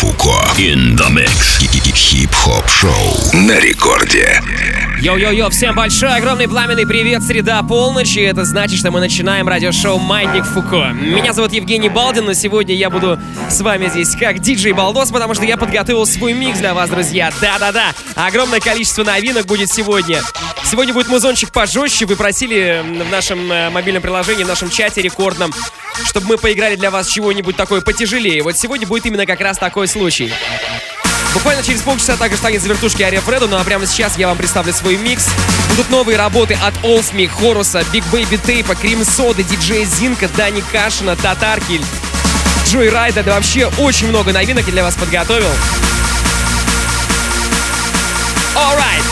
Фуко. In the mix. Хип-хоп-шоу на рекорде. Йо-йо-йо, всем большой, огромный пламенный привет. Среда, полночь, и это значит, что мы начинаем радиошоу «Маятник Фуко». Меня зовут Евгений Балдин, но сегодня я буду с вами здесь как диджей Балдос, потому что я подготовил свой микс для вас, друзья. Да-да-да, огромное количество новинок будет сегодня. Сегодня будет музончик пожестче. Вы просили в нашем мобильном приложении, в нашем чате рекордном, чтобы мы поиграли для вас чего-нибудь такое потяжелее. Вот сегодня будет именно как раз такой случай. Буквально через полчаса также станет за вертушки Aria Fredda, ну а прямо сейчас я вам представлю свой микс. Будут новые работы от OFFMi, Хоруса, Big Baby Tape, Cream Soda, диджея Зинка, Дани Кашина, Татарки, Joyride. Да вообще очень много новинок я для вас подготовил. Alright!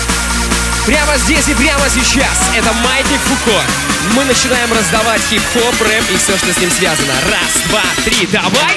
Прямо здесь и прямо сейчас. Это Маятник Фуко. Мы начинаем раздавать хип-хоп, рэп и все, что с ним связано. Раз, два, три, давай!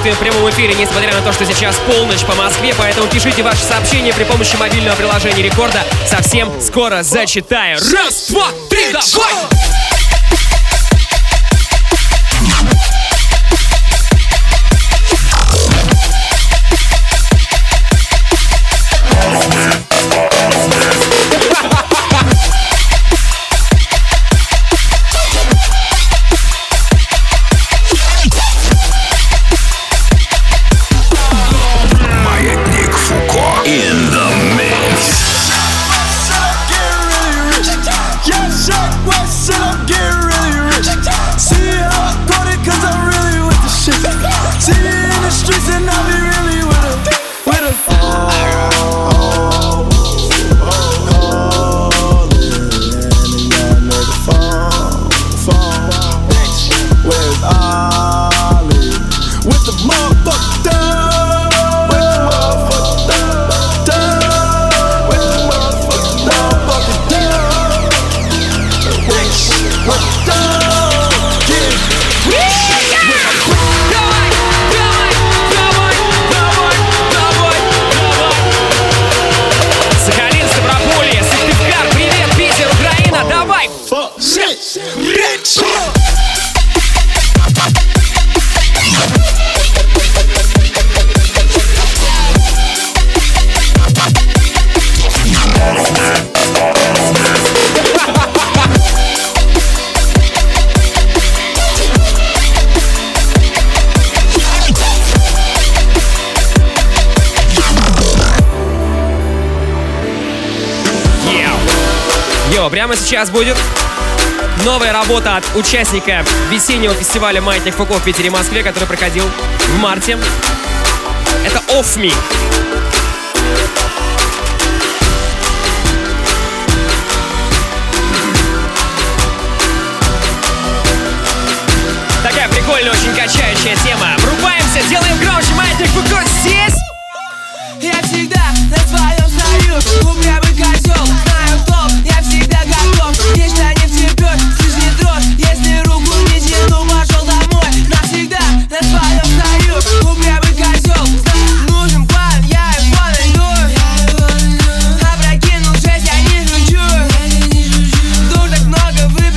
В прямом эфире, несмотря на то, что сейчас полночь по Москве, поэтому пишите ваши сообщения при помощи мобильного приложения Рекорда. Совсем скоро зачитаю. Раз, два, три, давай! Прямо сейчас будет новая работа от участника весеннего фестиваля «Маятник Фуко» в Питере и Москве, который проходил в марте. Это OFFMi. Такая прикольная, очень качающая тема. Врубаемся, делаем громче. «Маятник Фуко» здесь. Я всегда на твоем стою, упрямый козел. Знаю топ, я всегда готов. Ничто не втерпёт, слышь, не дрожь. Если руку не тяну, пошёл домой. Навсегда на твоем стою, упрямый козел. Нужен план, я им подойду. Опрокинул жесть, я не шучу. Тут так много выборов.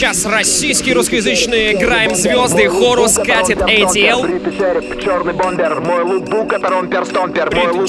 сейчас российские русскоязычные грайм-звезды Хорус, Катет, ATL. Череп, черный бомбер, мой лутбук, это ромпер-стомпер. Бритый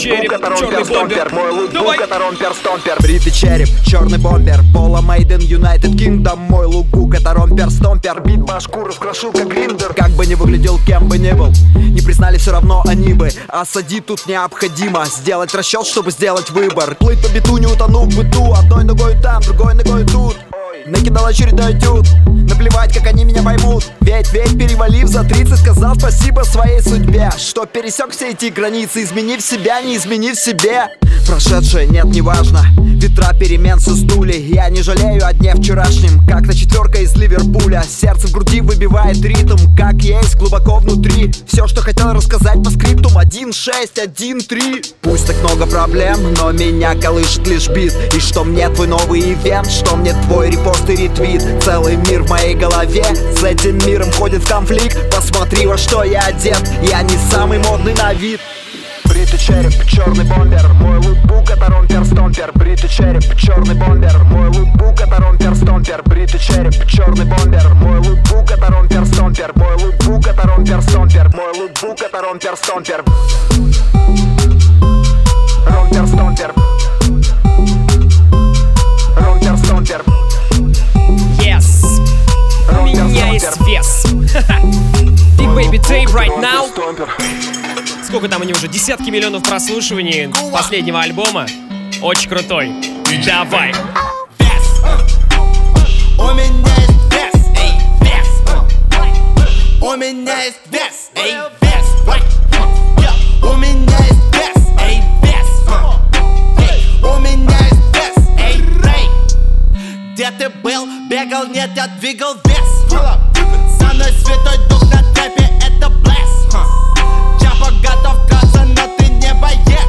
череп, черный бомбер, Пола Мейден, Юнайтед Кингдом. Мой лутбук, это ромпер-стомпер. Бит башку раскрошу, как гриндер. Как бы не выглядел, кем бы не был, не признали все равно они бы. Осади тут необходимо, сделать расчет, чтобы сделать выбор. Плыть по биту, не утонув в быту. Одной ногой там, другой ногой тут. Накидал очередной этюд, наплевать, как они меня поймут. Ведь, перевалив за 30, сказал спасибо своей судьбе, что пересек все эти границы, изменив себя, не изменив себе. Прошедшее нет, не важно, ветра перемен со стули. Я не жалею о дне вчерашнем, как на четверка из Ливерпуля. Сердце в груди выбивает ритм, как есть глубоко внутри. Все, что хотел рассказать по скриптум, 1-6-1-3. Пусть так много проблем, но меня колышет лишь бит. И что мне твой новый ивент, что мне твой репорт и ретвит. Целый мир в моей голове с этим миром ходит в конфликт. Посмотри, во что я одет, я не самый модный на вид. Бритый череп, черный бомбер, мой лутбук, это ромпер-стомпер. Бритый череп, черный бомбер, мой лутбук, это ромпер-стомпер. Бритый череп, черный бомбер, мой лутбук, это ромпер-стомпер. Мой лутбук, это ромпер-стомпер. Мой лутбук, это ромпер-стомпер. Ромпер-стомпер. Ромпер-стомпер. Yes. У меня есть вес. Big Baby Tape right now. Сколько там у него уже? Десятки миллионов прослушиваний последнего альбома. Очень крутой. Давай. У меня есть вес. Эй, вес. У меня есть вес. Эй, вес. У меня есть вес. Эй, вес. У меня есть вес. Эй, рей. Где ты был? Бегал, нет, я двигал вес. Со мной святой дух на трэпе, это блэс. Чапа готов каться, но ты не боец.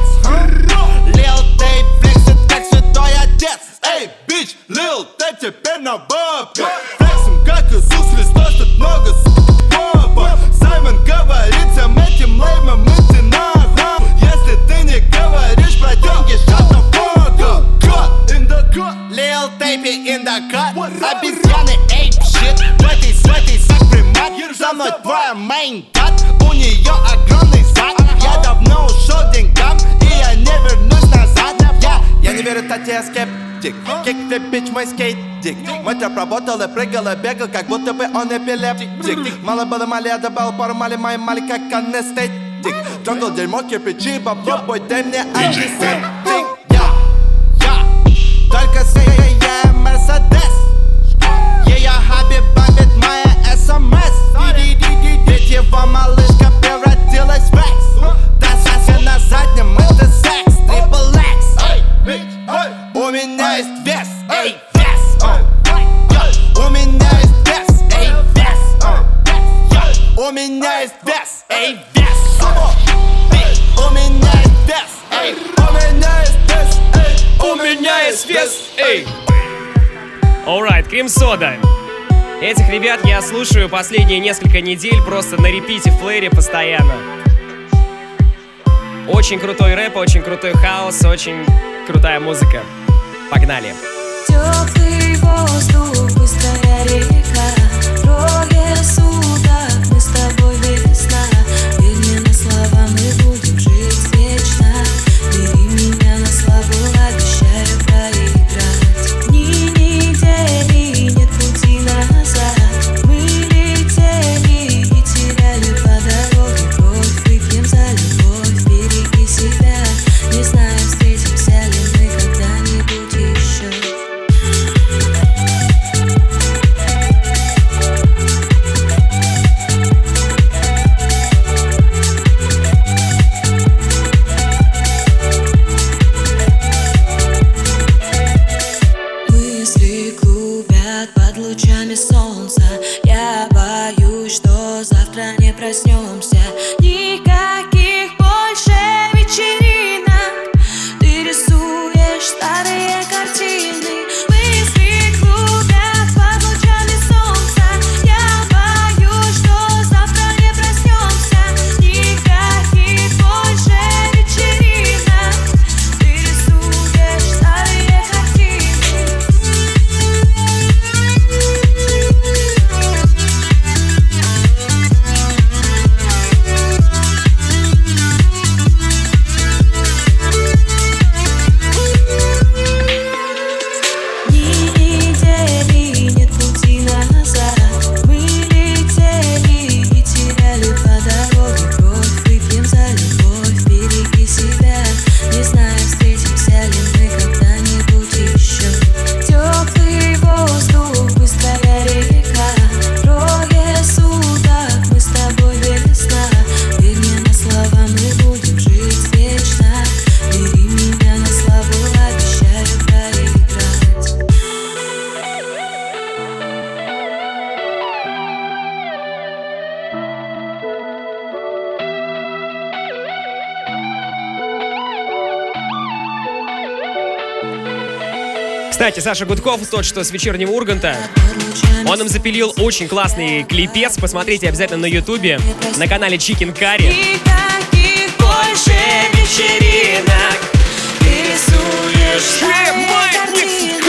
Лил Тейп флексит, как святой отец. Эй, бич, Лил Тейп теперь на бабке. Флексим, как Иисус Христос, тут много с***баба. Саймон говорит всем этим леймам, идти нахуй. Если ты не говоришь про деньги, shut the fuck up. Lil Tapey in the cut. Обезьяны, ape shit. В этой сак примат. За мной твоя main cut. У нее огромный зад. Я давно ушел деньгам, и я не вернусь назад. Я не верю, кстати, я скептик. Кикфлип, бич, мой скейтик. Мой трап работал и прыгал и бегал, как будто бы он эпилептик. Мало было мали, я добавил пару мали, мои мали, как анестетик. Джангл, дерьмо, кирпичи, бабло, бой, дай мне антисептик. Только сея Мерседес. Ее хаби бомбит моя СМС. Ведь его малышка превратилась в экс. Достался на заднем, это секс. Трипл экс. У меня есть вес. Эй, вес. У меня есть вес. Эй, вес. У меня есть вес. Эй, вес. У меня есть вес. Эй, у меня есть вес. У меня есть вес, эй! Alright, Cream Soda. Этих ребят я слушаю последние несколько недель просто на репите в плеере постоянно. Очень крутой рэп, очень крутой хаос, очень крутая музыка. Погнали! Теплый воздух, быстрая река, трое суток, мы с тобой весна. Верными словами будем жить вечно. Бери меня на слабую. Кстати, Саша Гудков, тот, что с вечернего Урганта, он им запилил очень классный клипец. Посмотрите обязательно на Ютубе, на канале Чикенкари. Никаких больше вечеринок, ты рисуешь мне картину.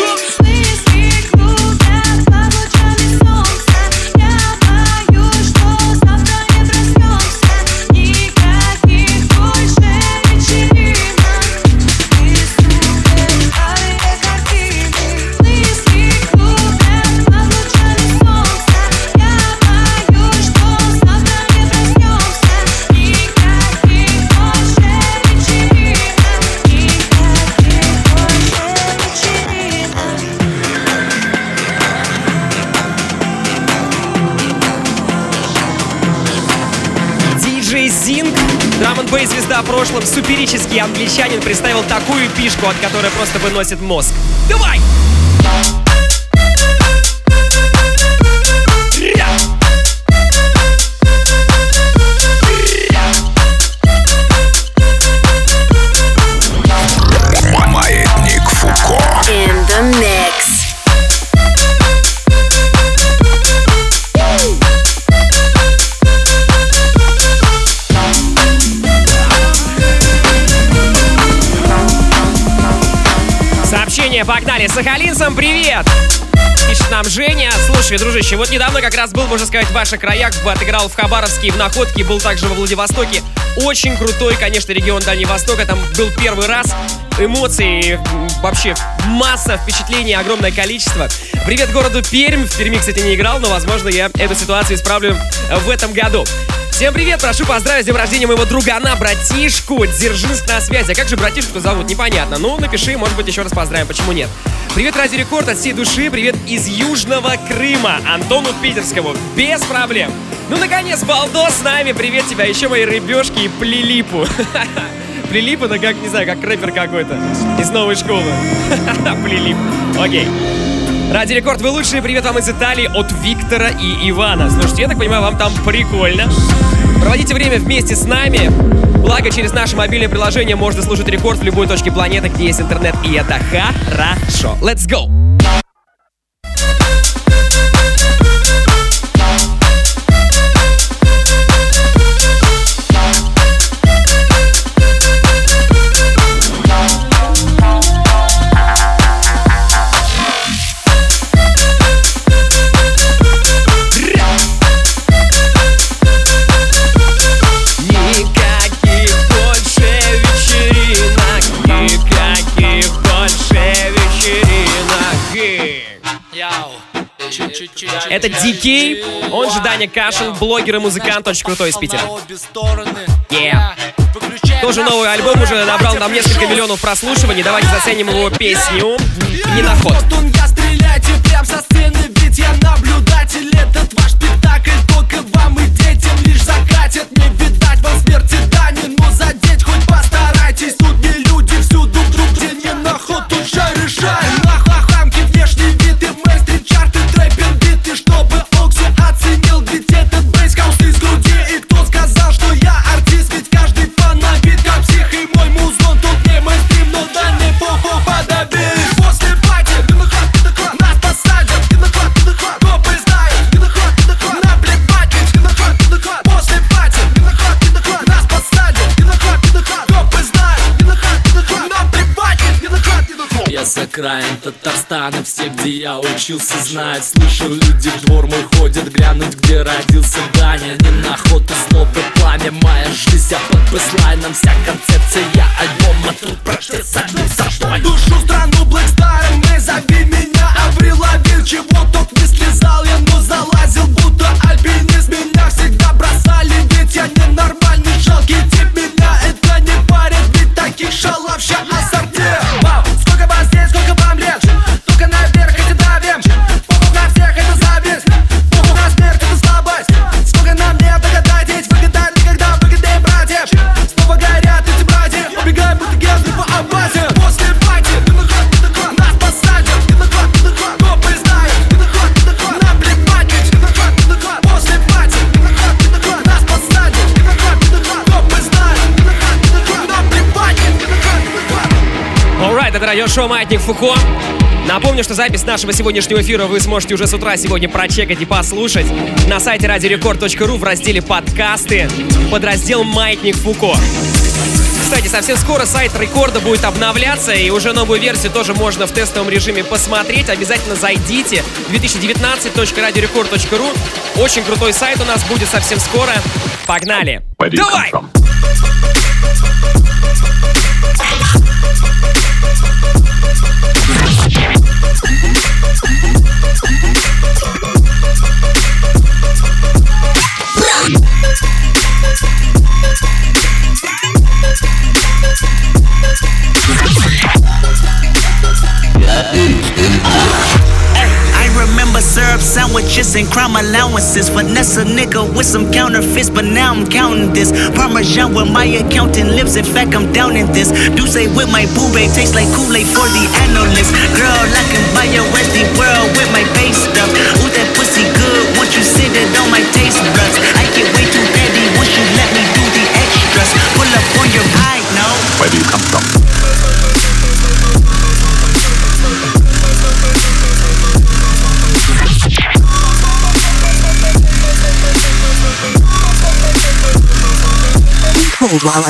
Драм-н-бейс-звезда прошлым, суперический англичанин представил такую пишку, от которой просто выносит мозг. Давай! Маятник Фуко. In the mix. Погнали, сахалинцам привет! Пишет нам Женя. Слушай, дружище, вот недавно как раз был, можно сказать, в ваших краях. Отыграл в Хабаровске и в Находке, был также во Владивостоке. Очень крутой, конечно, регион Дальнего Востока. Там был первый раз. Эмоции, вообще масса впечатлений, огромное количество. Привет городу Пермь. В Перми, кстати, не играл, но, возможно, я эту ситуацию исправлю в этом году. Всем привет, прошу поздравить с днем рождения моего другана, братишку, Дзержинск на связи. А как же братишку-то зовут, непонятно. Ну, напиши, может быть, еще раз поздравим, почему нет. Привет, Ради Рекорд, от всей души, привет из Южного Крыма, Антону Питерскому, без проблем. Ну, наконец, Балдос с нами, привет тебя, еще мои рыбешки и Плилипу. Плилипу, ну, как, не знаю, как рэпер какой-то из новой школы. Плилип, окей. Ради Рекорд, вы лучшие, привет вам из Италии от Виктора и Ивана. Слушайте, я так понимаю, вам там прикольно. Проводите время вместе с нами. Благо, через наше мобильное приложение можно слушать Рекорд в любой точке планеты, где есть интернет. И это хорошо. Let's go! Это DK, он же Даня Кашин, блогер и музыкант, очень крутой из Питера. Тоже новый альбом, уже набрал там несколько миллионов прослушиваний. Давайте заценим его песню «Не на ход». Краем Татарстана, все, где я учился, знают. Слышу, люди в двор мой ходят, глянуть, где родился Даня. Не на ход, и снова пламя, моя жизнь, а под бэслайном вся концепция альбома. Тут процесса, ну за что? Душу страну блэкстаром, не зови меня Аврил Лавин, чего тут не слезал я, но залазил, будто альпинист. Меня всегда бросали, ведь я ненормальный, жалкий тип. Меня это не парит, ведь таких шалав ща ассорте. Это радиошоу «Маятник Фуко». Напомню, что запись нашего сегодняшнего эфира вы сможете уже с утра сегодня прочекать и послушать на сайте radiorecord.ru в разделе «Подкасты» под раздел «Маятник Фуко». Кстати, совсем скоро сайт Рекорда будет обновляться, и уже новую версию тоже можно в тестовом режиме посмотреть. Обязательно зайдите 2019.radiorecord.ru. Очень крутой сайт у нас будет совсем скоро. Погнали! Давай! I remember syrup sandwiches and crime allowances. Finesse a nigga with some counterfeits, but now I'm counting this. Parmesan with my accountant lips, in fact I'm down in this. Douce with my boobay, tastes like Kool-Aid for the analysts. Girl, I can buy your Westie world with my base stuff. Ooh, that pussy good, won't you sit it on my taste buds? I get way too petty, won't you let me do the extras? Pull up on your pie, no? Where do you come from? While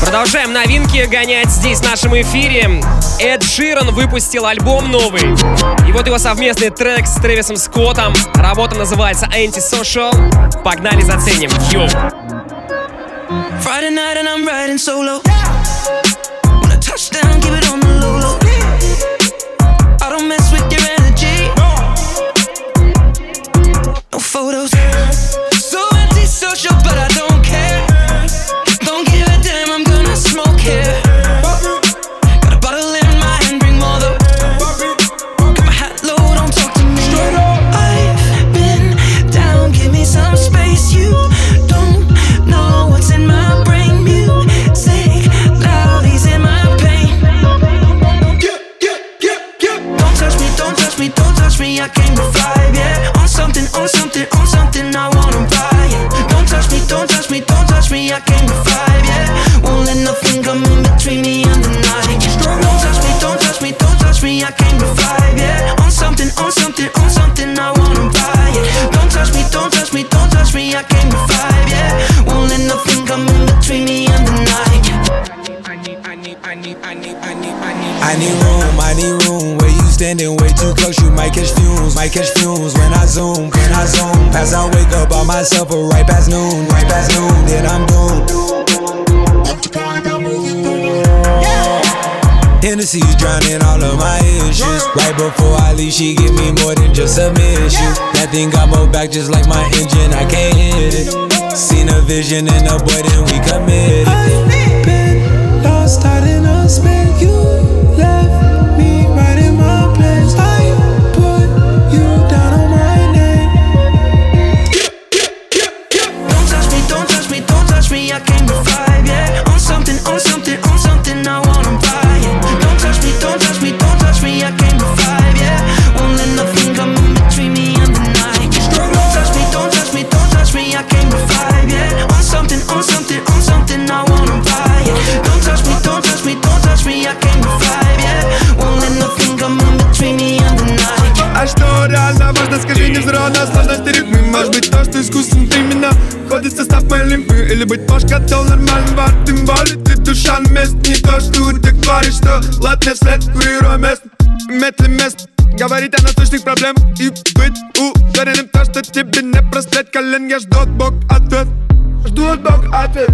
Продолжаем новинки гонять здесь в нашем эфире. Эд Ширан выпустил альбом новый. И вот его совместный трек с Трэвисом Скоттом. Работа называется Antisocial. Погнали, заценим. Йоу. Friday night and I'm riding solo. When I touch down, keep it on the low low. I don't mess with your energy. No photos. So antisocial, but I don't care. Don't give a damn, I'm gonna smoke here. Got a bottle in my hand, bring more though. Got my hat low, don't talk to me. I've been down, give me some space, you don't. Know what's in my brain, music loud, he's in my pain. Yeah, yeah, yeah, yeah. Don't touch me, don't touch me, don't touch me, I came to vibe, yeah. On something, on something, on something, I wanna buy, yeah. Don't touch me, don't touch me, don't touch me, I came to vibe, yeah. Won't let nothing come in between me and the night. Don't touch me, don't touch me, don't touch me, I came to vibe, yeah. On something, on something, on something, I wanna buy, yeah. Don't touch me, don't touch me, don't touch me, I came to vibe, yeah. Nothing come in between me and the night. I need room, where you standing way too close, you might catch fumes when I zoom, as I wake up by myself, but right past noon, then I'm doomed. Hennessy's drowning all of my issues, right before I leave, she give me more than just a mission, that thing got more back just like my engine, I can't hit it. Seen a vision in a boy, then we committed. I've been lost out in a spin. You left me right in my place. I put you down on my name. Yeah, yeah, yeah, yeah. Don't touch me, don't touch me, don't touch me. I came to vibe, yeah. On something, on something, on something. I wanna buy it. Yeah. Don't touch me, don't touch me, don't touch me. I came to vibe, yeah. Won't let nothing come in between me and the night. Don't touch me, don't touch me, don't touch me. I came to vibe. Something, on something, on something, I wanna buy it. Yeah. Don't touch me, don't touch me, don't touch me, I came to vibe, yeah. Won't let nothing come in between me and the night. А что реально важно, скажи, невзирая на сложности ритмы. Может быть то, что искусством ты меня входит в состав моей лимфы. Или быть пашка, то нормальный вар, ты валит. Ты душа на место, не то, что ты говоришь, что ладно, вслед, курирую место, имеет ли место. Говорить о насущных проблемах и быть уверенным в том, что тебе не простлять колен. Я жду от Бога ответ. Жду от Бога ответ.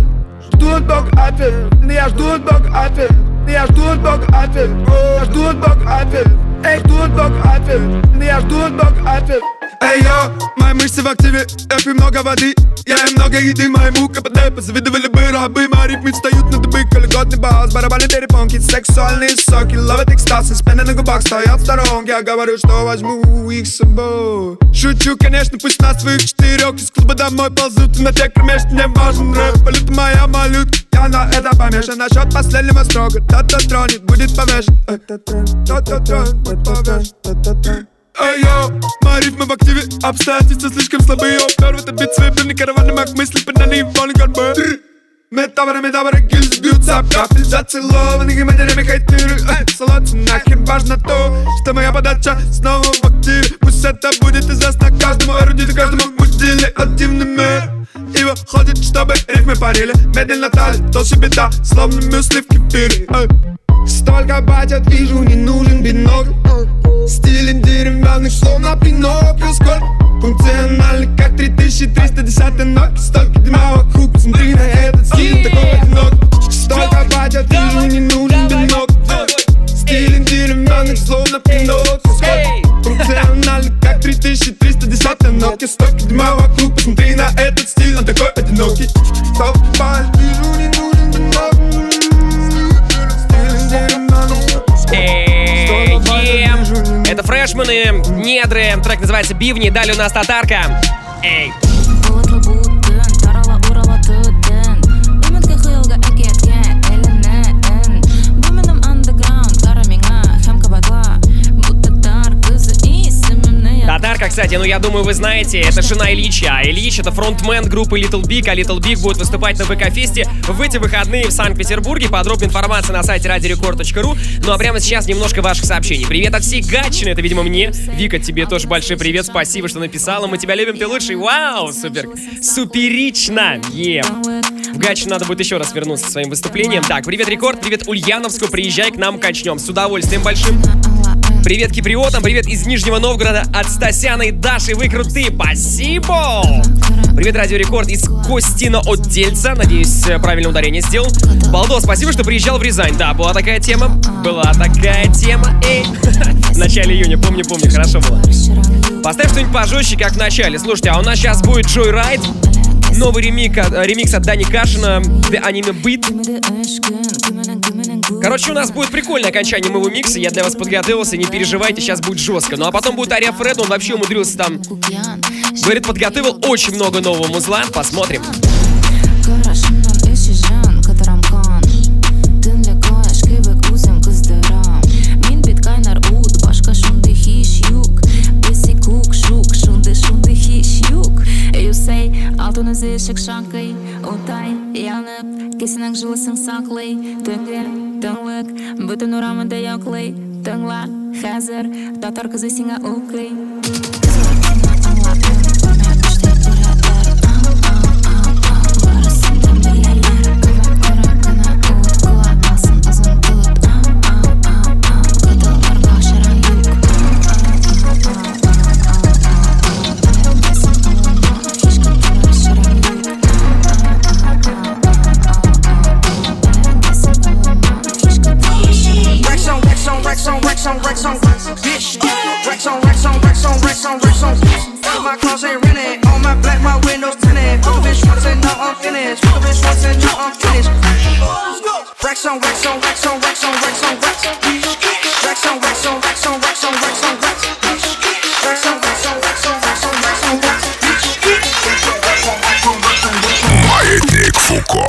Жду от Бога ответ. Я жду от Бога ответ. Я жду от Бога ответ. Я жду от Бога ответ. Эй, жду от Бога ответ. Я жду от Бога ответ. Эй, йо, мои мышцы в активе, я пью много воды. Я им много еды, мои мука подай. Позавидовали бы рабы, мои ритмы встают на дыбы. Колеготный бас, барабаны перепонки, сексуальные соки. Ловят экстаз, и спины на губах стоят в сторонке. Я говорю, что возьму их с собой. Шучу, конечно, пусть нас своих четырех из клуба домой ползут. И на тех кромеш мне важен рэп. Валюта моя малютка, я на это помешан. Насчет последнего строга, кто-то тронет, будет повешен. Кто-то тронет, будет повешен. Мои рифмы в активе, обстоятельства слишком слабые. Первый-то бит свои бревны, караваны моих мыслей, панали в воле горбы. Метавры, гильз бьются, капель зацелованных и матерями хайтыры. Солодцы нахер, важно то, что моя подача снова в активе. Пусть это будет известно каждому эрудиту, каждому мужчине активными. И выходит, чтобы рифмы парили, медленно талит, то щебета, словно мюсли в кефире. Столько батят, вижу, не нужен бинокль. Стиль деревянный, словно Пиноккио. Сколько функциональных, как 3310 ноги. Столько дыма вокруг, смотри на этот скин, такой одинок. Столько батят, вижу, не нужен бинокль. Стиль деревянный, словно Пиноккио. Сколько функциональных, как 3310 ноги. Столько дыма вокруг, посмотри на этот стиль, он такой одинокий. Столько батят, вижу, не нужен бинокль. Это фрешмены, недры, трек называется «Бивни», далее у нас «Татарка». Эй! Татарка, кстати, ну я думаю, вы знаете, это жена Ильича. А Ильич — это фронтмен группы Little Big, а Little Big будет выступать на VK Fest в эти выходные в Санкт-Петербурге. Подробная информация на сайте radiorecord.ru. Ну а прямо сейчас немножко ваших сообщений. Привет от всей Гатчины, это, видимо, мне. Вика, тебе тоже большой привет, спасибо, что написала. Мы тебя любим, ты лучший. Вау, супер, суперично. В Гатчину надо будет еще раз вернуться со своим выступлением. Так, привет, Рекорд, привет Ульяновску, приезжай к нам, качнем. С удовольствием большим. Привет киприотам, привет из Нижнего Новгорода от Стасяна и Даши, вы крутые, спасибо! Привет, Радио Рекорд из Костина от Дельца, надеюсь, правильное ударение сделал. Балдос, спасибо, что приезжал в Рязань, да, была такая тема, эй! В начале июня, помню, хорошо было. Поставь что-нибудь пожестче, как в начале, слушайте, а у нас сейчас будет Joyride, новый ремикс от Дани Кашина, The Anime Beat. Короче, у нас будет прикольное окончание моего микса. Я для вас подготовился, не переживайте, сейчас будет жестко. Ну а потом будет Aria Fredda, он вообще умудрился там. Говорит, подготовил очень много нового музла. Посмотрим. Кесенің жылысын сақлай, төңгер, төңлік, бүтін ұрамында яуқлай, төңла, қазір, татар қызы сеңе ұлқай. Маятник Фуко.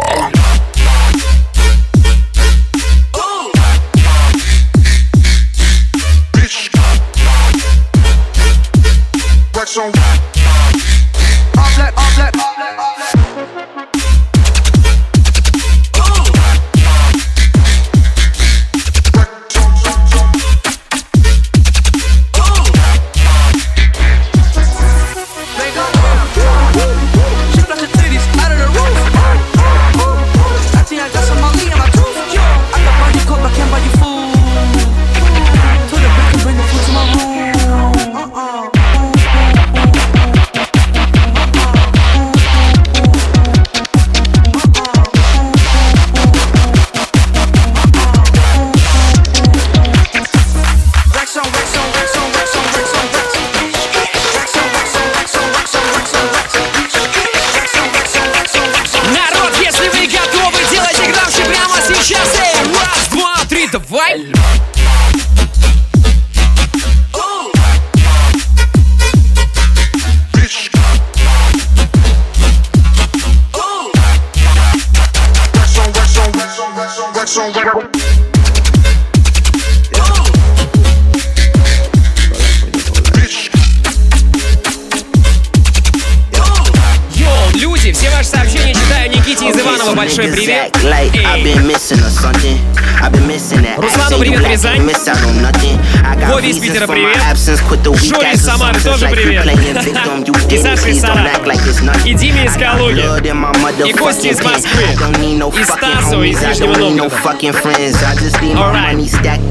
Все ваши сообщения читаю. Никите из Иванова большой привет. Руслану привет, Рязань. Вове из Питера привет. Шури из Самары тоже привет. И Саша из Самары. И Диме из Калуги. И Костя из Москвы. И Стасу из Нижнего Новгорода. Alright.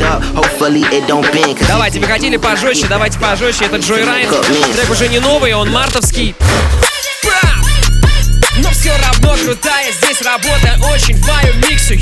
Давайте, вы хотели пожестче, давайте пожестче. Это Joyride. Трек уже не новый, он мартовский. Но все равно крутая здесь работа, очень ваю миксу.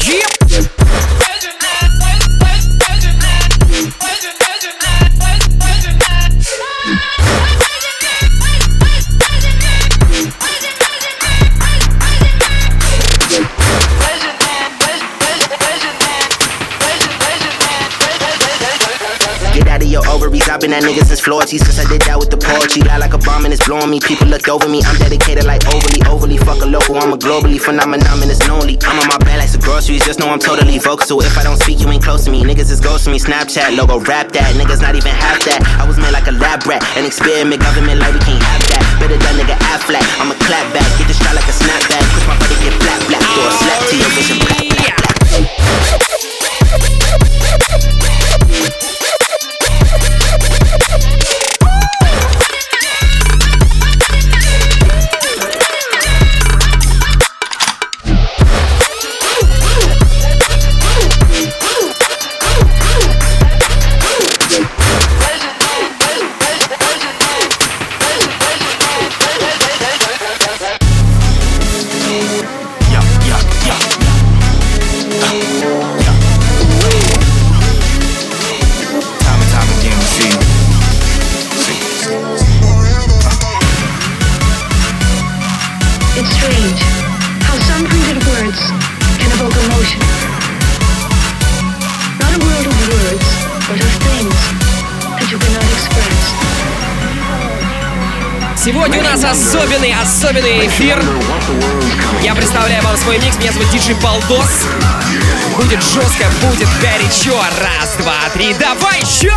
I've been that nigga since Florida, since I did that with the poetry. Lie like a bomb and it's blowing me, people looked over me. I'm dedicated like overly, fuck a local, I'm a globally phenomenon and it's lonely. I'm on my bed like some groceries, just know I'm totally vocal. So if I don't speak, you ain't close to me, niggas is ghost to me. Snapchat logo, rap that, niggas not even half that. I was made like a lab rat, an experiment, government like we can't have that. Better that nigga act flat, I'ma clap back, get this shot like a snapback. Cause my body get black, black, throw a slap to your vision, black, black, black. Сегодня у нас особенный эфир. Я представляю вам свой микс. Меня зовут диджей Балдос. Будет жестко, будет горячо. Раз, два, три, давай еще!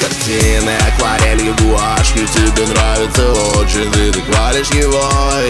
Картины, акварелью гуашь, мне тебе нравится очень. Ты хвалишь его,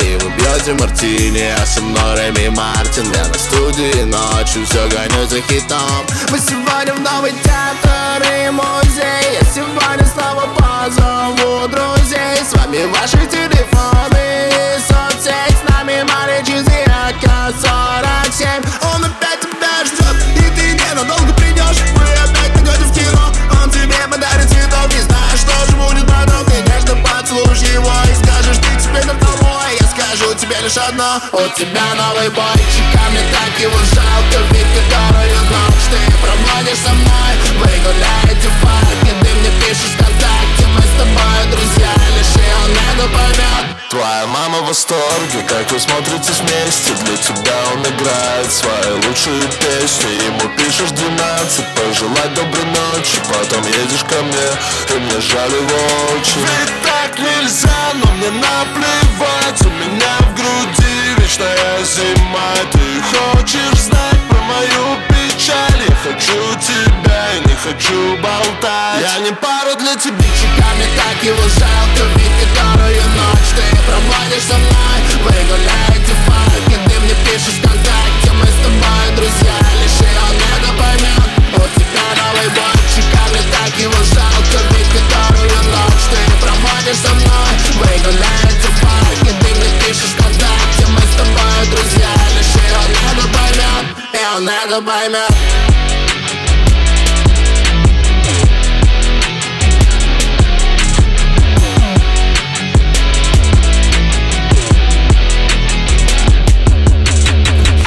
и вы пьете мартини, а со мной Реми Мартин. Я на студии ночью, все гоню за хитом. Мы сегодня в новый театр и музей. Я сегодня снова позову друзей. С вами ваши телефоны и соцсеть. С нами Марич из Яка 47. Он опять тебя ждет, и ты ненадолго придешь. Мы опять пойдем в кино. Он тебе подарит цветов, не знаю, что же будет потом. Ты нежно поцелуешь его и скажешь, ты теперь на домой. Я скажу тебе лишь одно, у тебя новый бой. Чика, мне так его жалко, ведь которую ночь ты проводишь со мной. Вы гуляете в парке, ты мне пишешь ВКонтакте. Мы с тобой друзья, лишь и он это поймет. Твоя мама в восторге, как вы смотритесь вместе. Для тебя он играет свои лучшие песни. Ему пишешь 12, пожелать доброй ночи. Потом едешь ко мне, и мне жаль его очень. Ведь так нельзя, но мне наплевать. У меня в груди вечная зима. Ты хочешь знать про мою печаль? Я хочу тебя и не хочу болтать. Я не пара для тебя. Чиками так его жалко, ведь которую ночь ты проводишь со мной. Вы гуляете в парке, ты мне пишешь ВКонтакте. Мы с тобой друзья, лишь и он это поймет. У тебя новый бой. Чиками так его жалко, ведь которую ночь ты проводишь со мной. Вы гуляете в парке, ты мне пишешь ВКонтакте. Мы с тобой друзья, лишь и он это поймет. И он это поймет.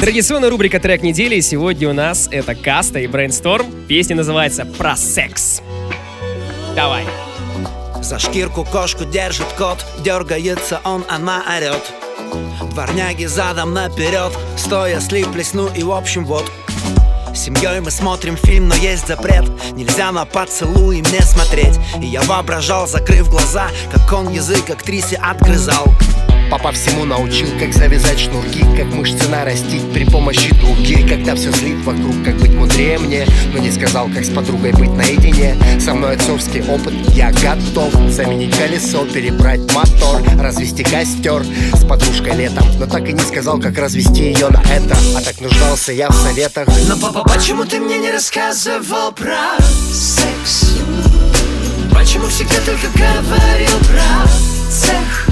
Традиционная рубрика «Трек недели», и сегодня у нас это Каста и БрейнСторм. Песня называется «Про секс». Давай. За шкирку кошку держит кот, дергается он, она орет. Дворняги задом наперед, стоя слиплись, ну и в общем вот. С семьей мы смотрим фильм, но есть запрет. Нельзя на поцелуи мне смотреть. И я воображал, закрыв глаза, как он язык актрисе отгрызал. Папа всему научил, как завязать шнурки, как мышцы нарастить при помощи дуги. Когда все злит вокруг, как быть мудрее мне, но не сказал, как с подругой быть наедине. Со мной отцовский опыт, я готов заменить колесо, перебрать мотор, развести костер с подружкой летом, но так и не сказал, как развести ее на это. А так нуждался я в советах. Но, папа, почему ты мне не рассказывал про секс? Почему всегда только говорил про цех?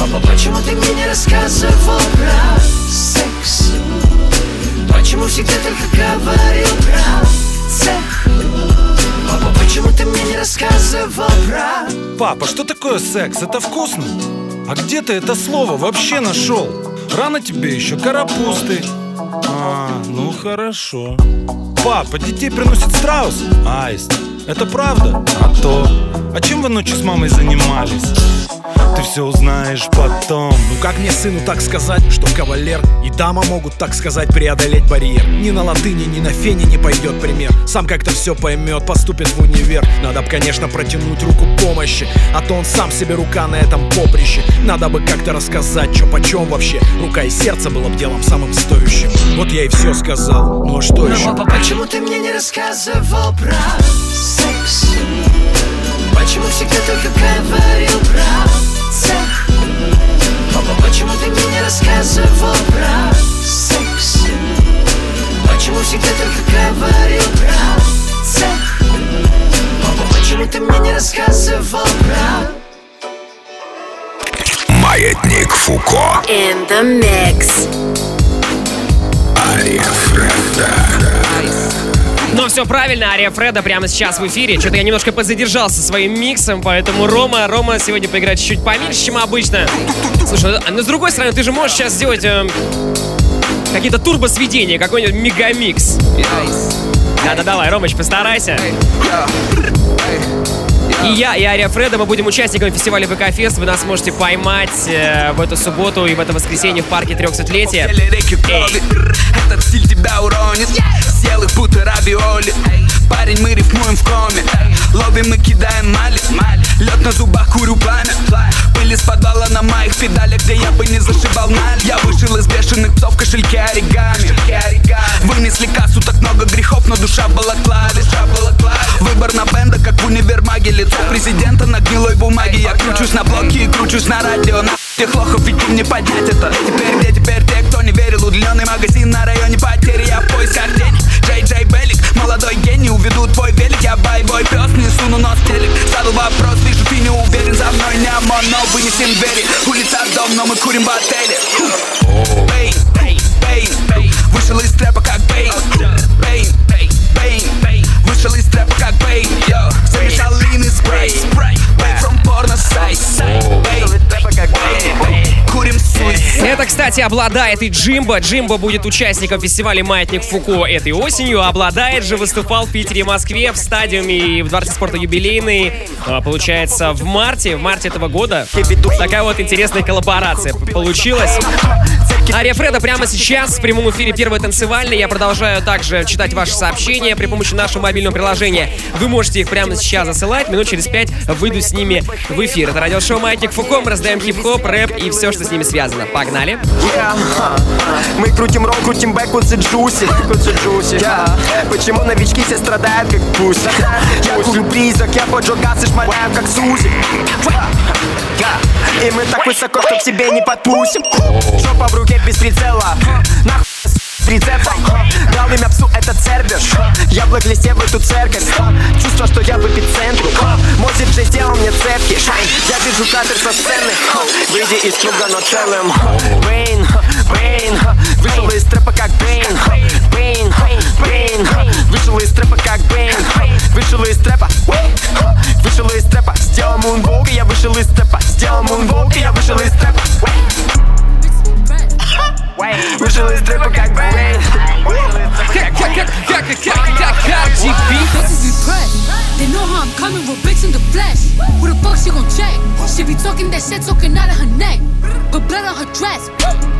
Папа, почему ты мне не рассказывал про секс? Почему всегда только говорил про цех? Папа, почему ты мне не рассказывал про... Папа, что такое секс? Это вкусно? А где ты это слово вообще нашел? Рано тебе еще, карапусты. А, ну хорошо. Папа, детей приносит страус? Аист. Это правда? А то. А чем вы ночью с мамой занимались? Ты все узнаешь потом. Ну как мне сыну так сказать, что кавалер и дама могут, так сказать, преодолеть барьер? Ни на латыни, ни на фене не пойдет пример. Сам как-то все поймет, поступит в универ. Надо бы, конечно, протянуть руку помощи, а то он сам себе рука на этом поприще. Надо бы как-то рассказать, что почем вообще. Рука и сердце было бы делом самым стоящим. Вот я и все сказал, ну а что еще? Но, папа, почему ты мне не рассказывал про секс? Почему всегда только говорил про цех? Папа, почему ты мне не рассказывал про секс? Почему всегда только говорил про цех? Папа, почему ты мне не рассказывал про... Маятник Фуко in the mix. Aria Fredda. Но все правильно, Aria Fredda прямо сейчас в эфире. Что-то я немножко позадержался своим миксом, поэтому Рома сегодня поиграет чуть-чуть поменьше, чем обычно. Слушай, ну с другой стороны, ты же можешь сейчас сделать какие-то турбосведения, какой-нибудь мегамикс. Да-да, давай, Ромыч, постарайся. И я, и Aria Fredda, мы будем участниками фестиваля VK Fest. Вы нас можете поймать в эту субботу и в это воскресенье в парке 300-летия. Этот стиль тебя уронит. Съел их будто равиоли. Парень, мы рифмуем в коме. Ловим и кидаем мали. Лед на зубах, курю пламя. Пыль из подвала на моих педалях, где я бы не зашибал наль. Я вышел из бешеных псов в кошельке оригами. Вынесли кассу, так много грехов, но душа была кладезь. Выбор на бенда, как в универмаге. Лицо президента на гнилой бумаге. Я кручусь на блоке и кручусь на радио. На тех лохов ведь им не поднять это. Теперь где, теперь те, кто не верил. Удлённый магазин на районе потери. Я в поисках денег. Джей-Джей Беллик, молодой гений, уведу твой велик. Я боевой пёс, не суну нос в телек. Задал вопрос, вижу, ты не уверен. За мной не ОМОН, но вынесем двери. Улица дом, но мы курим в отеле. Бейн, бейн, бейн. Вышел из трэпа как бейн. Бейн, бейн, бейн. Вышел из трэпа как бейн. Замешал лин и спрей. Бейн from porno size. Бейн, бейн. Курим суицид. Это, кстати, Obladaet и Jeembo. Jeembo будет участником фестиваля «Маятник Фуко» этой осенью. Obladaet же выступал в Питере и Москве, в стадиуме и в Дворце спорта «Юбилейный». Получается, в марте этого года. Такая вот интересная коллаборация получилась. Aria Fredda прямо сейчас в прямом эфире первой танцевальной. Я продолжаю также читать ваши сообщения при помощи нашего мобильного приложения. Вы можете их прямо сейчас засылать. Минут через 5 выйду с ними в эфир. Это радиошоу «Маятник Фуко». Мы раздаем хип-хоп, рэп и все, что с ними связано. Погнали! Мы крутим ролл, крутим бэк, куцы джуси. Почему новички все страдают, как пусть? Я курю близок, я поджогас и шмаляю, как Сузи. И мы так высоко, чтоб себе не подпустим. Жопа в руке без прицела. Нахуй с прицепом. Дал имя псу этот сервер. Я благлесте в эту церковь. Чувство, что я в эпицентре. Мозик же сделал мне цепки. Я вижу кадр со сцены. Выйди из круга, но целым. Бейн, бейн. Вышел из трэпа как бейн. Бейн, бейн. Вышел из трэпа как бейн. Вышел из трэпа. Вышел из трэпа. Сделал мунвок, и я вышел из трэпа. Сделал мунвок, и я вышел из трэпа. Вышел из трэпа как бейн. Как Cardi B. They know how I'm coming with bricks in the flesh. Who the fuck she gon' check? She be talking that shit talking out of her neck, but blood on her dress.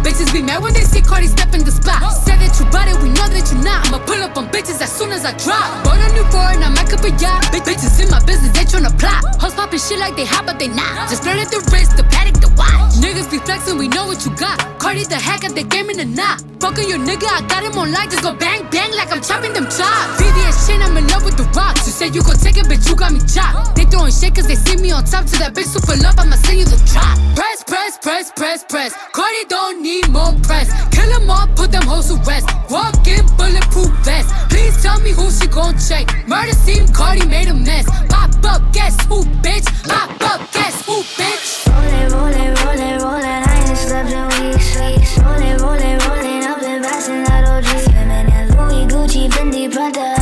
Bitches be mad when they see Cardi step in the spot. Said that you bought it, we know that you not. I'ma pull up on bitches as soon as I drop. Bought a new foreign, I make up a yacht. Bitches in my business, they tryna plot. Hoes poppin' shit like they hot, but they not. Just learn at the wrist, the paddock, the watch. Niggas be flexin', we know what you got. Cardi the hack at the game in the knot. Fuckin' your nigga, I got him on lock. Just go bang, bang like I'm chopping them chops. VVS shit, I'm in love with the rocks. You said you gon' take it, bitch, you got me chopped. They throwin' shit cause they see me on top. To that bitch super love, I'ma send you the drop. Press, press, press, press, press. Cardi don't need more press. Kill them all, put them hoes to rest. Walk in bulletproof vest. Please tell me who she gon' check. Murder scene, Cardi made a mess. Pop up, guess who, bitch? Pop up, guess who, bitch? Rollin', rollin', rollin', rollin'. I ain't slept in weeks, weeks. Rollin', rollin', rollin'. I've been passing out OGs. Women in Louis, Gucci, Fendi, Prada.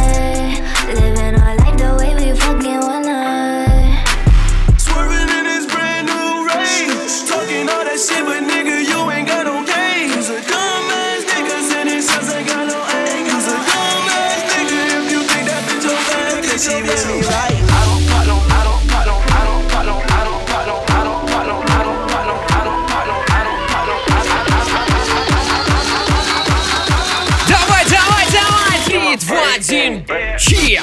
Livin' our life the way we fucking wanna. Swervin' in this brand new race. Talkin' all that shit, but nigga, you ain't got no game. You's a dumbass nigga, sendin' shots, ain't got no aim. You's a dumbass nigga, if you think that bitch your bad, that she really right. Чия!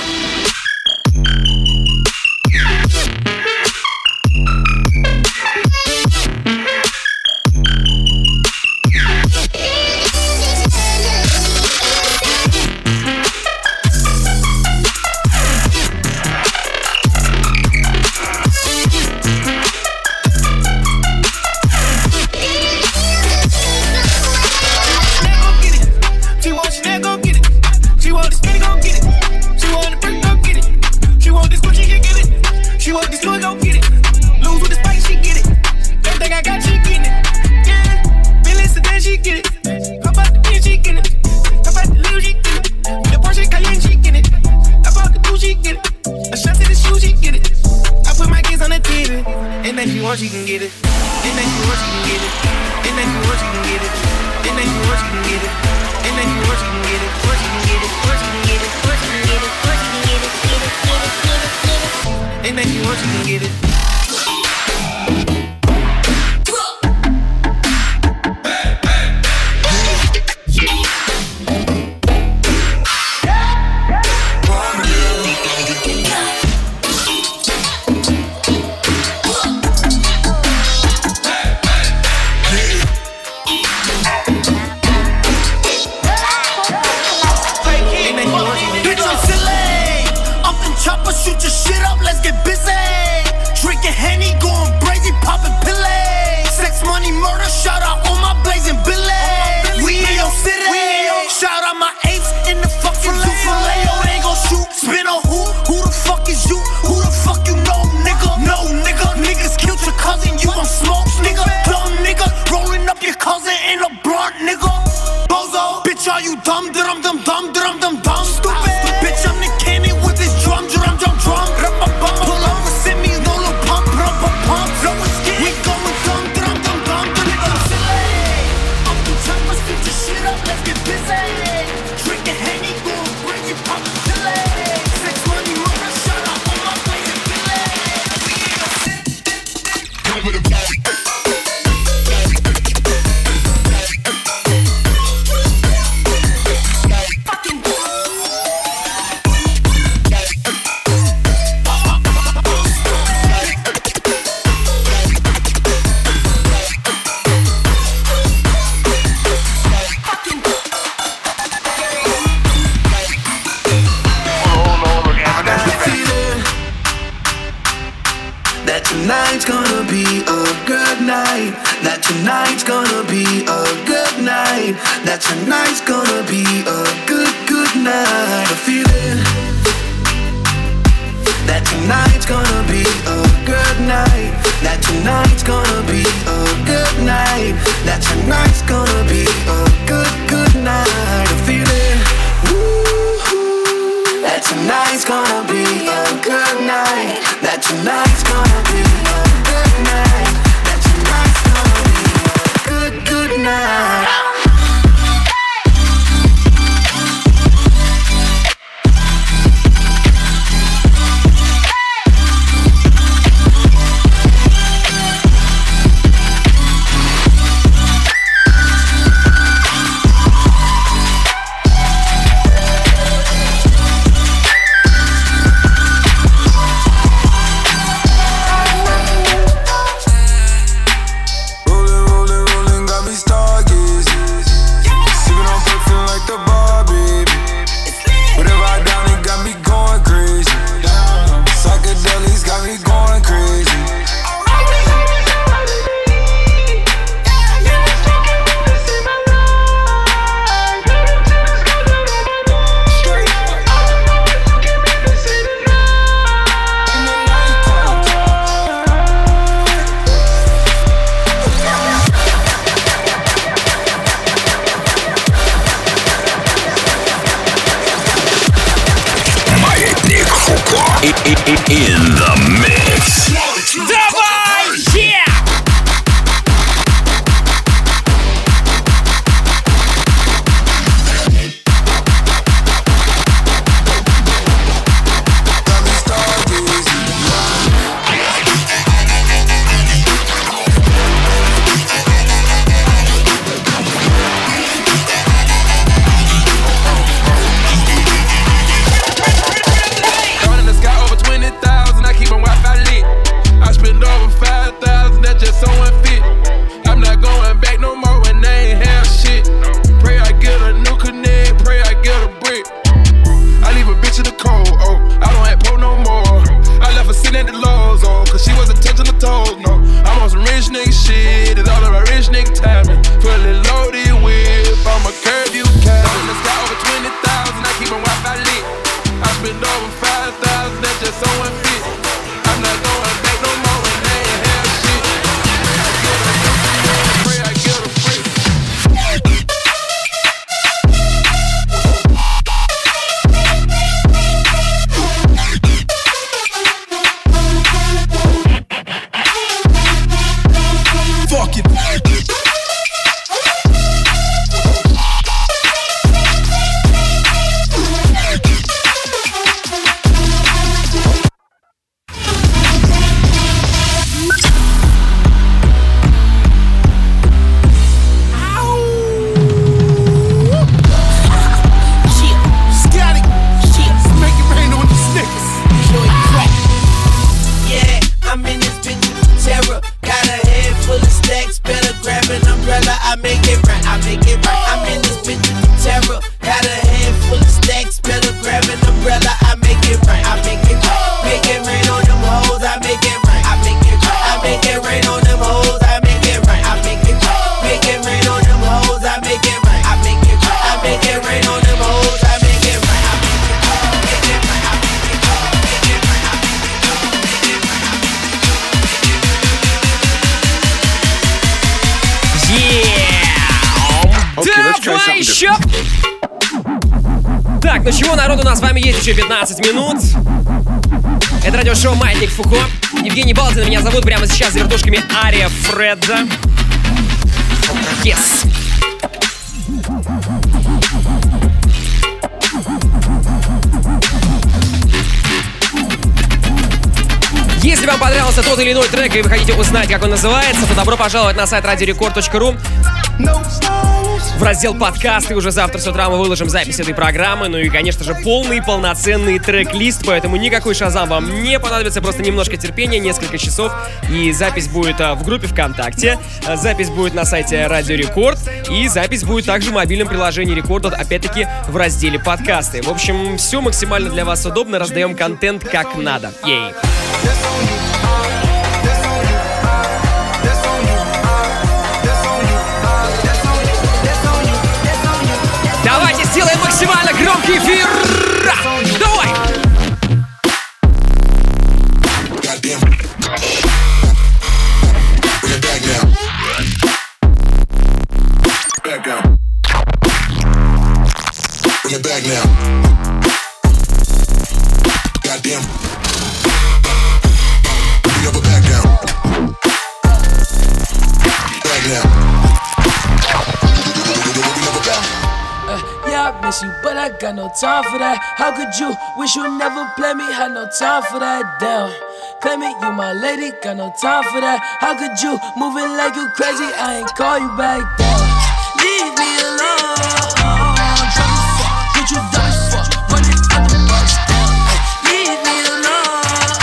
In the mix. Давай! Yeah! Так, ну чего, народ, у нас с вами есть еще 15 минут. Это радиошоу «Маятник Фуко». Евгений Балдин меня зовут, прямо сейчас за вертушками Aria Fredda. Yes! Если вам понравился тот или иной трек и вы хотите узнать, как он называется, то добро пожаловать на сайт radiorecord.ru. В раздел подкасты уже завтра с утра мы выложим запись этой программы. Ну и, конечно же, полный полноценный трек-лист. Поэтому никакой шазам вам не понадобится. Просто немножко терпения, несколько часов. И запись будет в группе ВКонтакте. Запись будет на сайте Радио Рекорд. И запись будет также в мобильном приложении Рекорда. Опять-таки в разделе подкасты. В общем, все максимально для вас удобно. Раздаем контент как надо. Ей! Давайте сделаем максимально громкий эфир! Давай! You, but I got no time for that. How could you wish you never played me? Had no time for that. Damn, claim it, you my lady. Got no time for that. How could you moving like you crazy? I ain't call you back. Damn, leave me alone. Tryna fuck, get you done as fuck. Run it out the bus. Leave me alone.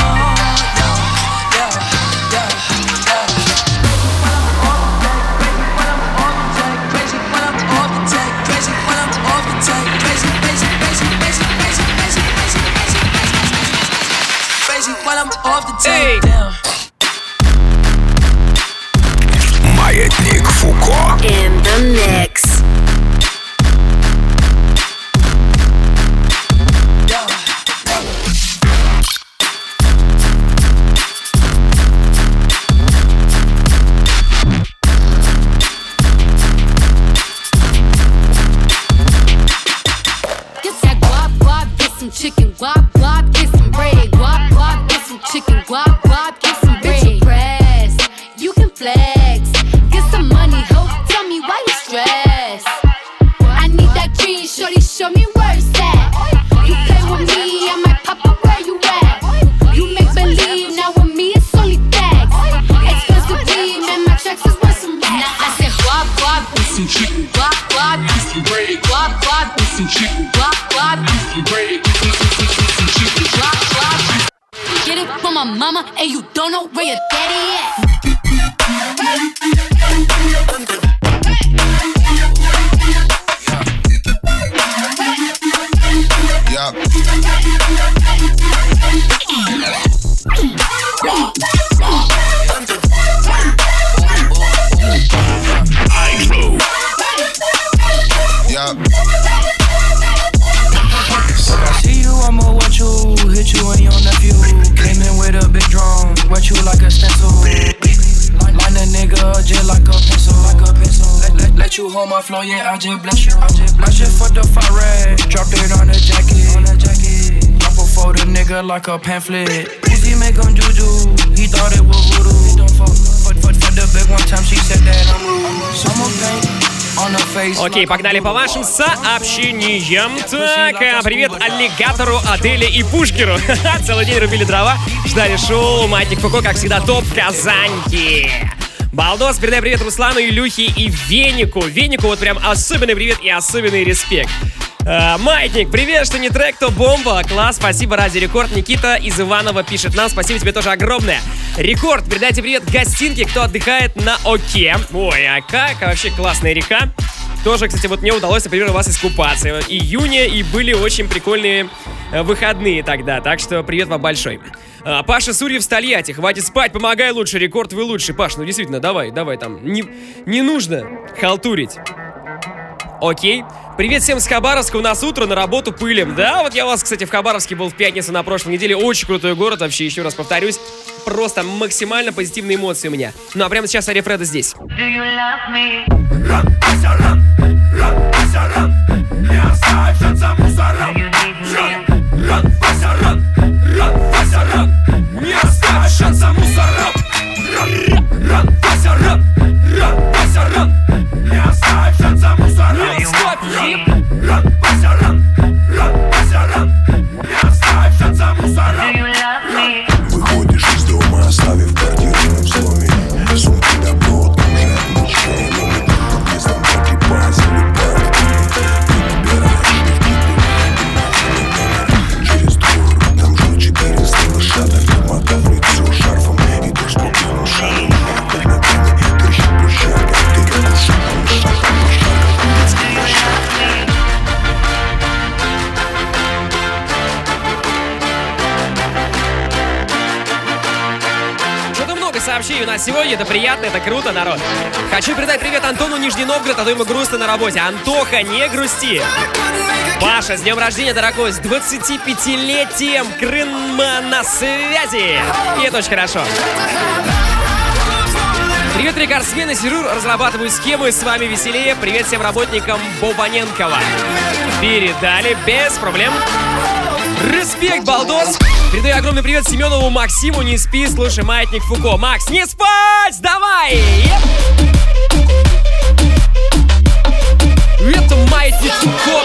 Yeah, yeah, yeah, yeah. When I'm off the take, baby, when I'm off the take, crazy, when I'm off the take, crazy, when I'm off the take. Маятник Фуко. In the mix. Get that guap guap, get some chicken guap guap, get some. bread. Guap, guap, get some chicken. Guap, guap, get some bread. Bitch, you press, you can flex. Get some money, ho, tell me why you stressed. I need that green, shorty, show me where it's at. You play with me, I might pop up where you at. You make believe, now with me it's only facts. Expensive weed, man, my checks is worth some racks. Now I said guap, guap, get some chicken. Guap, guap, get some bread. Guap, guap, get some chicken. Guap, guap, get some bread. Get it from my mama, and you don't know where your daddy at. Yeah. I know. Yeah. I see you, I'ma watch you, hit you and your nephew. With a big drone, wet you like a stencil. Line a nigga just like a pencil, like a pencil. Let you hold my flow, yeah, I just bless you. I just fucked up fire red, dropped it on a jacket, on a jacket. Drop a fold a nigga like a pamphlet. Uzi make him juju, he thought it was voodoo. But the big one time she said that I'm rude. Some of them. Окей, погнали по вашим сообщениям. Так, привет аллигатору, Аделе и Пушкеру. Целый день рубили дрова, ждали шоу. Маятник Фуко, как всегда, топ Казаньки. Балдос, передай привет Руслану, Илюхе и Венику. Венику вот прям особенный привет и особенный респект. Маятник, привет, что не трек, то бомба. Класс, спасибо, ради рекорд. Никита из Иванова пишет нам, спасибо тебе тоже огромное. Рекорд, передайте привет гостинке, кто отдыхает на Оке. Ой, Ока, вообще классная река. Тоже, кстати, вот мне удалось, например, у вас искупаться июня, и были очень прикольные выходные тогда, так что привет вам большой. Паша Сурьев в Тольятти, хватит спать, помогай лучше, рекорд вы лучше. Паш, ну действительно, давай там, не нужно халтурить. Окей. Привет всем с Хабаровска, у нас утро, на работу пылим. Да, вот я у вас, кстати, в Хабаровске был в пятницу на прошлой неделе. Очень крутой город, вообще, еще раз повторюсь. Просто максимально позитивные эмоции у меня. Ну а прямо сейчас Aria Fredda здесь. Выходишь из дома, оставив квартиру в взломе. Сумки давно там же отмечаю, но мы там подъездом закипаем, залетают. Ты выбираешь лифты, через двор, там же 400 лошадок. Мотав лицо шарфом, идешь по белому шару. Под ногами трещит брусчатка, ты как уши, шарфом. Сообщений у нас сегодня, это приятно, это круто, народ. Хочу передать привет Антону, Нижний Новгород, а то ему грустно на работе. Антоха, не грусти. Паша, с днем рождения, дорогой, с 25-летием Крыма на связи. И это очень хорошо. Привет, рекордсмены, Сижур, разрабатываю схемы, с вами веселее. Привет всем работникам Бобаненкова. Передали без проблем. Респект, Балдос! Передаю огромный привет Семенову Максиму. Не спи, слушай Маятник Фуко. Макс, не спать! Давай! Это Маятник Фуко.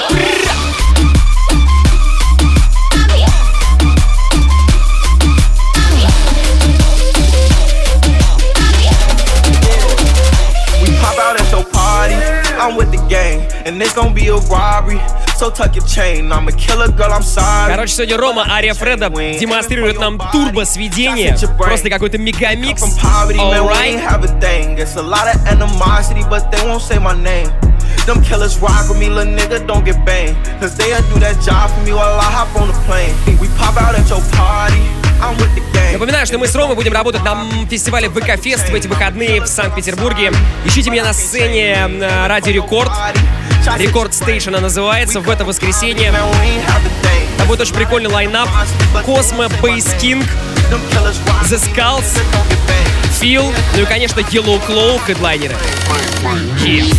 I'm with the gang, and it's gonna be a robbery. So tuck your chain, I'm a killer girl, I'm sorry. Короче, сегодня Рома, Aria Fredda демонстрирует нам турбо-сведение. Просто какой-то мегамикс. Alright. It's a lot of animosity, but they won't say my name. Them killers rock with me, little nigga, don't get banged. Cause they'll do that job for me while I hop on the plane. We pop out at your party. Напоминаю, что мы с Ромой будем работать на фестивале VK Fest в эти выходные в Санкт-Петербурге. Ищите меня на сцене ради Рекорд. Рекорд Стейшн называется, в это воскресенье. Там будет очень прикольный лайнап. Космо, Бейскинг, The Skulls, Фил, ну и, конечно, Yellow Claw, хедлайнеры. Yeah.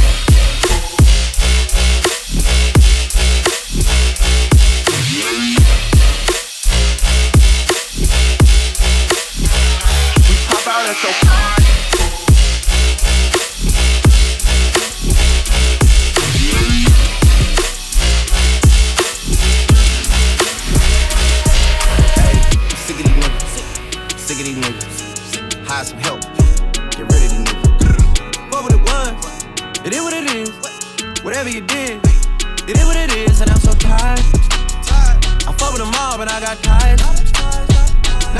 over the mall, but I got tired.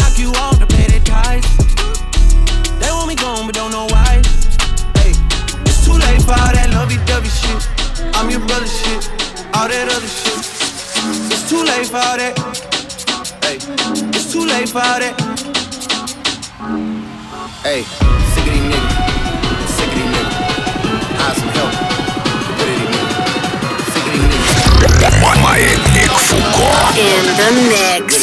Knock you off to pay their tithes. They want me gone, but don't know why. Hey, it's too late for all that lovey-dovey shit. I'm your brother shit, all that other shit. It's too late for all that. Hey, it's too late for all that. Hey, sick of these niggas, sick of these niggas. I have some help. Маятник Фуко. In the mix.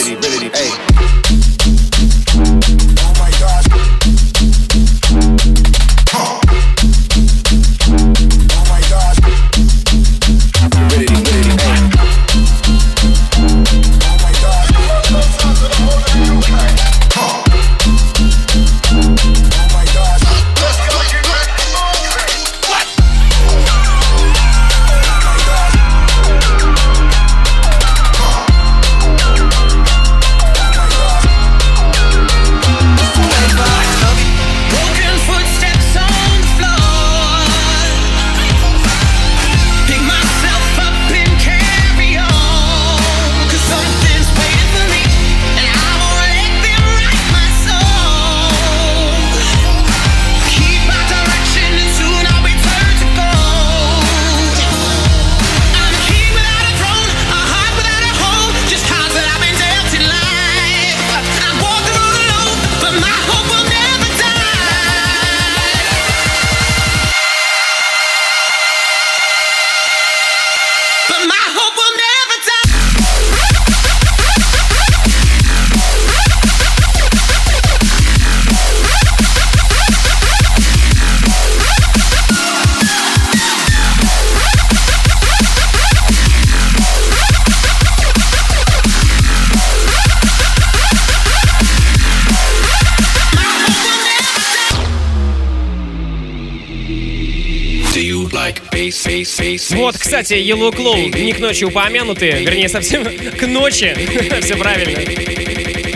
Вот, кстати, Yellow Claw не к ночи упомянуты, вернее, совсем к ночи, все правильно.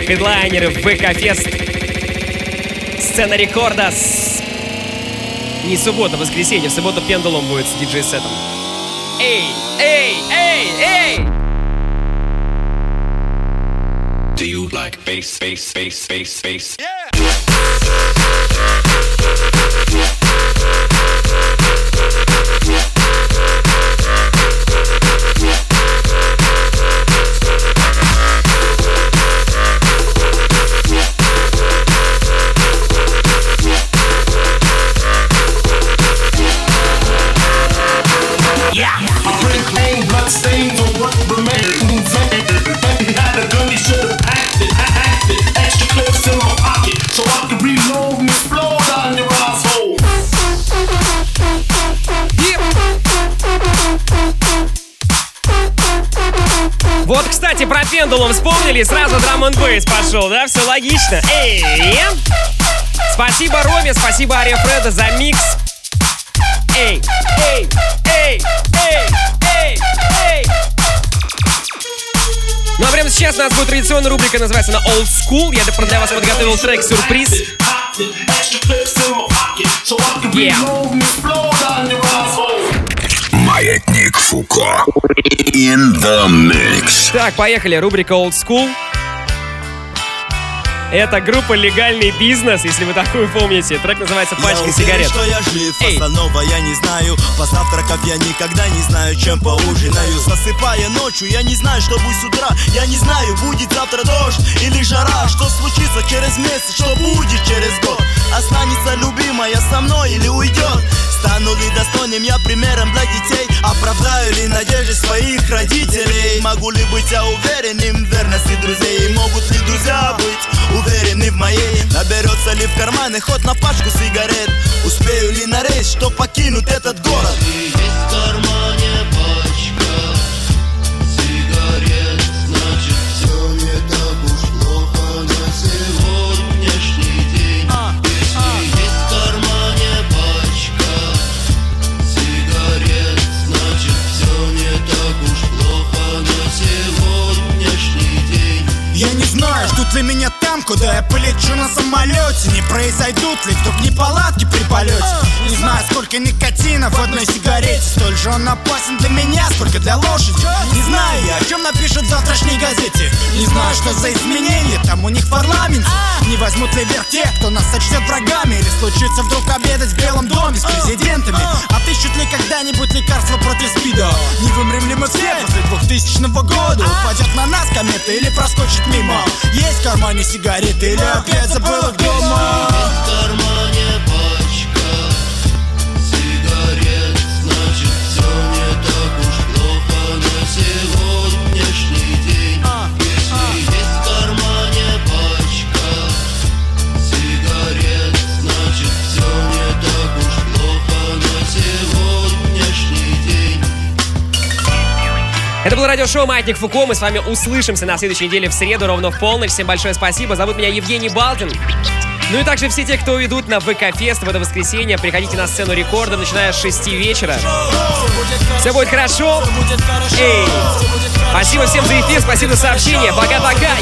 Хедлайнеры VK Fest, сцена Рекорда, не суббота, воскресенье, в субботу Пендулум будет с диджей-сетом. Эй, эй, эй, эй! Do you like bass, bass, bass, bass, bass? Вот, кстати, про Пендулум вспомнили, сразу драм-н-бейс пошел, да? Все логично. Эй! Спасибо Роме, спасибо Aria Fredda за микс. Эй! Эй! Эй! Эй! Эй! Эй! Ну а прямо сейчас у нас будет традиционная рубрика, называется она Old School. Я для вас подготовил трек-сюрприз. Маятник Фуко. In the mix. Так, поехали. Рубрика Old School. Это группа «Легальный бизнес», если вы такую помните. Трек называется «Пачка я сигарет». Я уверен, что я жив, эй. Остального я не знаю. Позавтракав я никогда не знаю, чем поужинаю. Засыпая ночью, я не знаю, что будет с утра. Я не знаю, будет завтра дождь или жара. Что случится через месяц, что будет через год. Останется любимая со мной или уйдет. Стану ли достойным я примером для детей? Оправдаю ли надежды своих родителей? Могу ли быть я уверенным в верности друзей? Могут ли друзья быть уверены в моей? Наберется ли в карманы хоть на пачку сигарет? Успею ли наречь, что покинут этот город? И есть в кармане пачка сигарет. Значит, все не так уж плохо на сегодняшний день. Если есть в кармане пачка сигарет, значит, все не так уж плохо на сегодняшний день. Я не знаю, ждут ли меня там, куда я полечу на самолете. Не произойдут ли вдруг неполадки при полете. Не знаю, сколько никотина в одной сигарете. Столь же он опасен для меня, сколько для лошади. Не знаю я, о чем напишут в завтрашней газете. Не знаю, что за изменения там у них в парламенте. Не возьмут ли вверх те, кто нас сочтет врагами. Или случится вдруг обедать в Белом доме с президентами. Отыщут ли когда-нибудь лекарства против СПИДа. Не вымрем ли мы все после 2000-го года. Упадет на нас комета или проскочит мимо. Есть в кармане сигареты или опять забыла дома. В кармане пачка сигарет. Значит, все не так уж плохо на сегодняшний день. Если есть в кармане пачка сигарет, значит, все не так уж плохо на сегодняшний день. Это было радиошоу «Маятник Фуко». Мы с вами услышимся на следующей неделе в среду ровно в полночь. Всем большое спасибо. Зовут меня Евгений Балдин. Ну и также все те, кто уйдут на ВК Фест в это воскресенье, приходите на сцену Рекорда, начиная с 6 вечера. Все будет хорошо. Эй. Спасибо всем за эфир, спасибо за сообщение. Пока-пока.